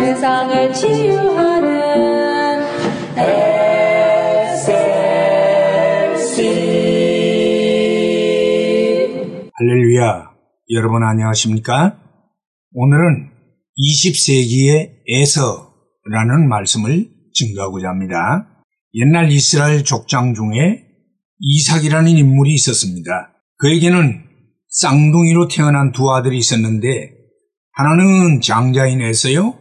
세상을 치유하는 SMC. 할렐루야, 여러분 안녕하십니까? 오늘은 20세기의 에서라는 말씀을 증거하고자 합니다. 옛날 이스라엘 족장 중에 이삭이라는 인물이 있었습니다. 그에게는 쌍둥이로 태어난 두 아들이 있었는데 하나는 장자인 에서요,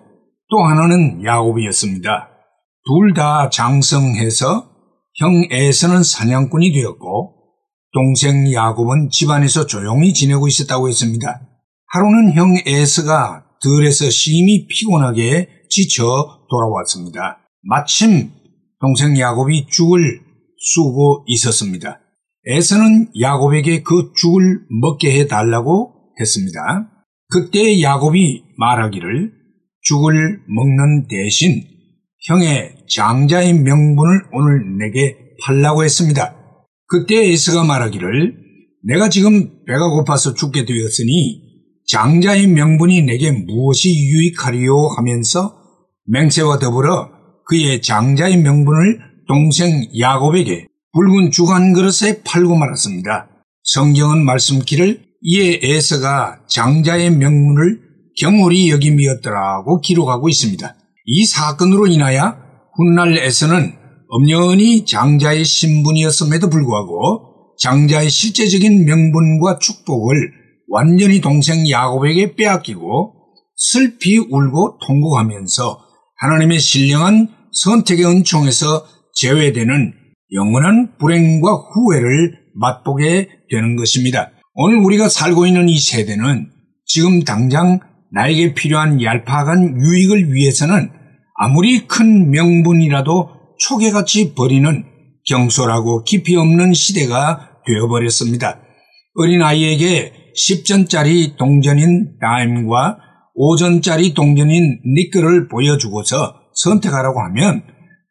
또 하나는 야곱이었습니다. 둘 다 장성해서 형 에서는 사냥꾼이 되었고 동생 야곱은 집안에서 조용히 지내고 있었다고 했습니다. 하루는 형 에서가 들에서 심히 피곤하게 지쳐 돌아왔습니다. 마침 동생 야곱이 죽을 쏘고 있었습니다. 에서는 야곱에게 그 죽을 먹게 해달라고 했습니다. 그때 야곱이 말하기를 죽을 먹는 대신 형의 장자의 명분을 오늘 내게 팔라고 했습니다. 그때 에서가 말하기를 내가 지금 배가 고파서 죽게 되었으니 장자의 명분이 내게 무엇이 유익하리요 하면서 맹세와 더불어 그의 장자의 명분을 동생 야곱에게 붉은 죽 한 그릇에 팔고 말았습니다. 성경은 말씀기를 이에 에서가 장자의 명분을 경홀히 여김이었더라고 기록하고 있습니다. 이 사건으로 인하여 훗날 에서는 엄연히 장자의 신분이었음에도 불구하고 장자의 실제적인 명분과 축복을 완전히 동생 야곱에게 빼앗기고 슬피 울고 통곡하면서 하나님의 신령한 선택의 은총에서 제외되는 영원한 불행과 후회를 맛보게 되는 것입니다. 오늘 우리가 살고 있는 이 세대는 지금 당장 나에게 필요한 얄팍한 유익을 위해서는 아무리 큰 명분이라도 초개같이 버리는 경솔하고 깊이 없는 시대가 되어버렸습니다. 어린아이에게 10전짜리 동전인 다임과 5전짜리 동전인 니켈을 보여주고서 선택하라고 하면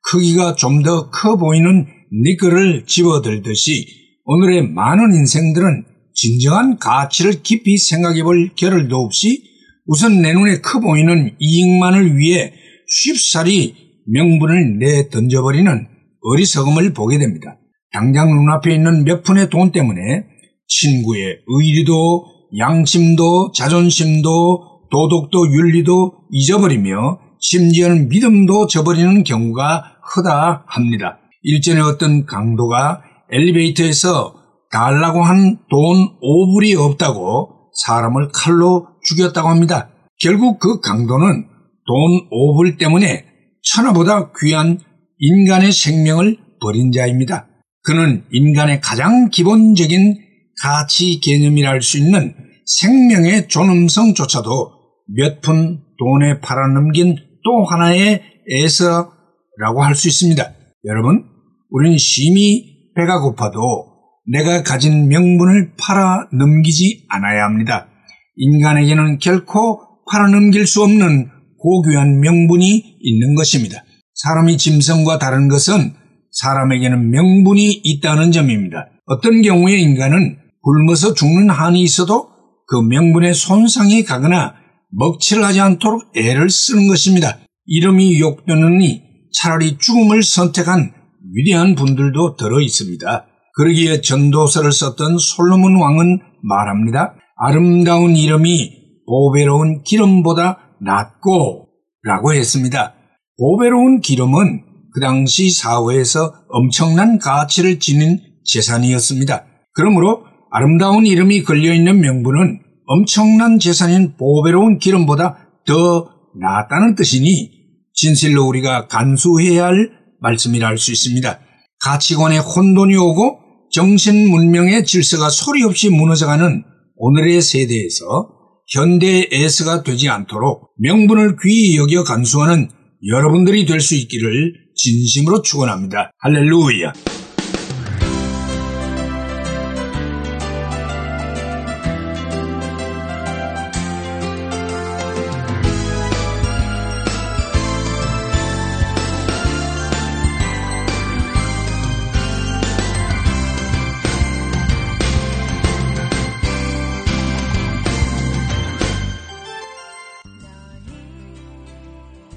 크기가 좀 더 커 보이는 니켈을 집어들듯이 오늘의 많은 인생들은 진정한 가치를 깊이 생각해 볼 겨를도 없이 우선 내 눈에 커 보이는 이익만을 위해 쉽사리 명분을 내 던져버리는 어리석음을 보게 됩니다. 당장 눈앞에 있는 몇 푼의 돈 때문에 친구의 의리도 양심도 자존심도 도덕도 윤리도 잊어버리며 심지어는 믿음도 저버리는 경우가 허다합니다. 일전에 어떤 강도가 엘리베이터에서 달라고 한 돈 5불이 없다고 사람을 칼로 죽였다고 합니다. 결국 그 강도는 돈 5불 때문에 천하보다 귀한 인간의 생명을 버린 자입니다. 그는 인간의 가장 기본적인 가치 개념이라 할 수 있는 생명의 존엄성조차도 몇 푼 돈에 팔아넘긴 또 하나의 에서라고 할 수 있습니다. 여러분, 우린 심히 배가 고파도 내가 가진 명분을 팔아넘기지 않아야 합니다. 인간에게는 결코 팔아넘길 수 없는 고귀한 명분이 있는 것입니다. 사람의 짐승과 다른 것은 사람에게는 명분이 있다는 점입니다. 어떤 경우에 인간은 굶어서 죽는 한이 있어도 그 명분에 손상이 가거나 먹칠하지 않도록 애를 쓰는 것입니다. 이름이 욕되느니 차라리 죽음을 선택한 위대한 분들도 들어 있습니다. 그러기에 전도서를 썼던 솔로몬 왕은 말합니다. 아름다운 이름이 보배로운 기름보다 낫고 라고 했습니다. 보배로운 기름은 그 당시 사회에서 엄청난 가치를 지닌 재산이었습니다. 그러므로 아름다운 이름이 걸려있는 명분은 엄청난 재산인 보배로운 기름보다 더 낫다는 뜻이니 진실로 우리가 간수해야 할 말씀이라 할 수 있습니다. 가치관에 혼돈이 오고 정신문명의 질서가 소리 없이 무너져가는 오늘의 세대에서 현대의 에서가 되지 않도록 명분을 귀히 여겨 간수하는 여러분들이 될 수 있기를 진심으로 축원합니다. 할렐루야.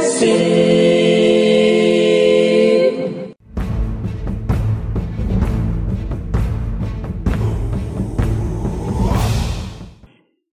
SLC.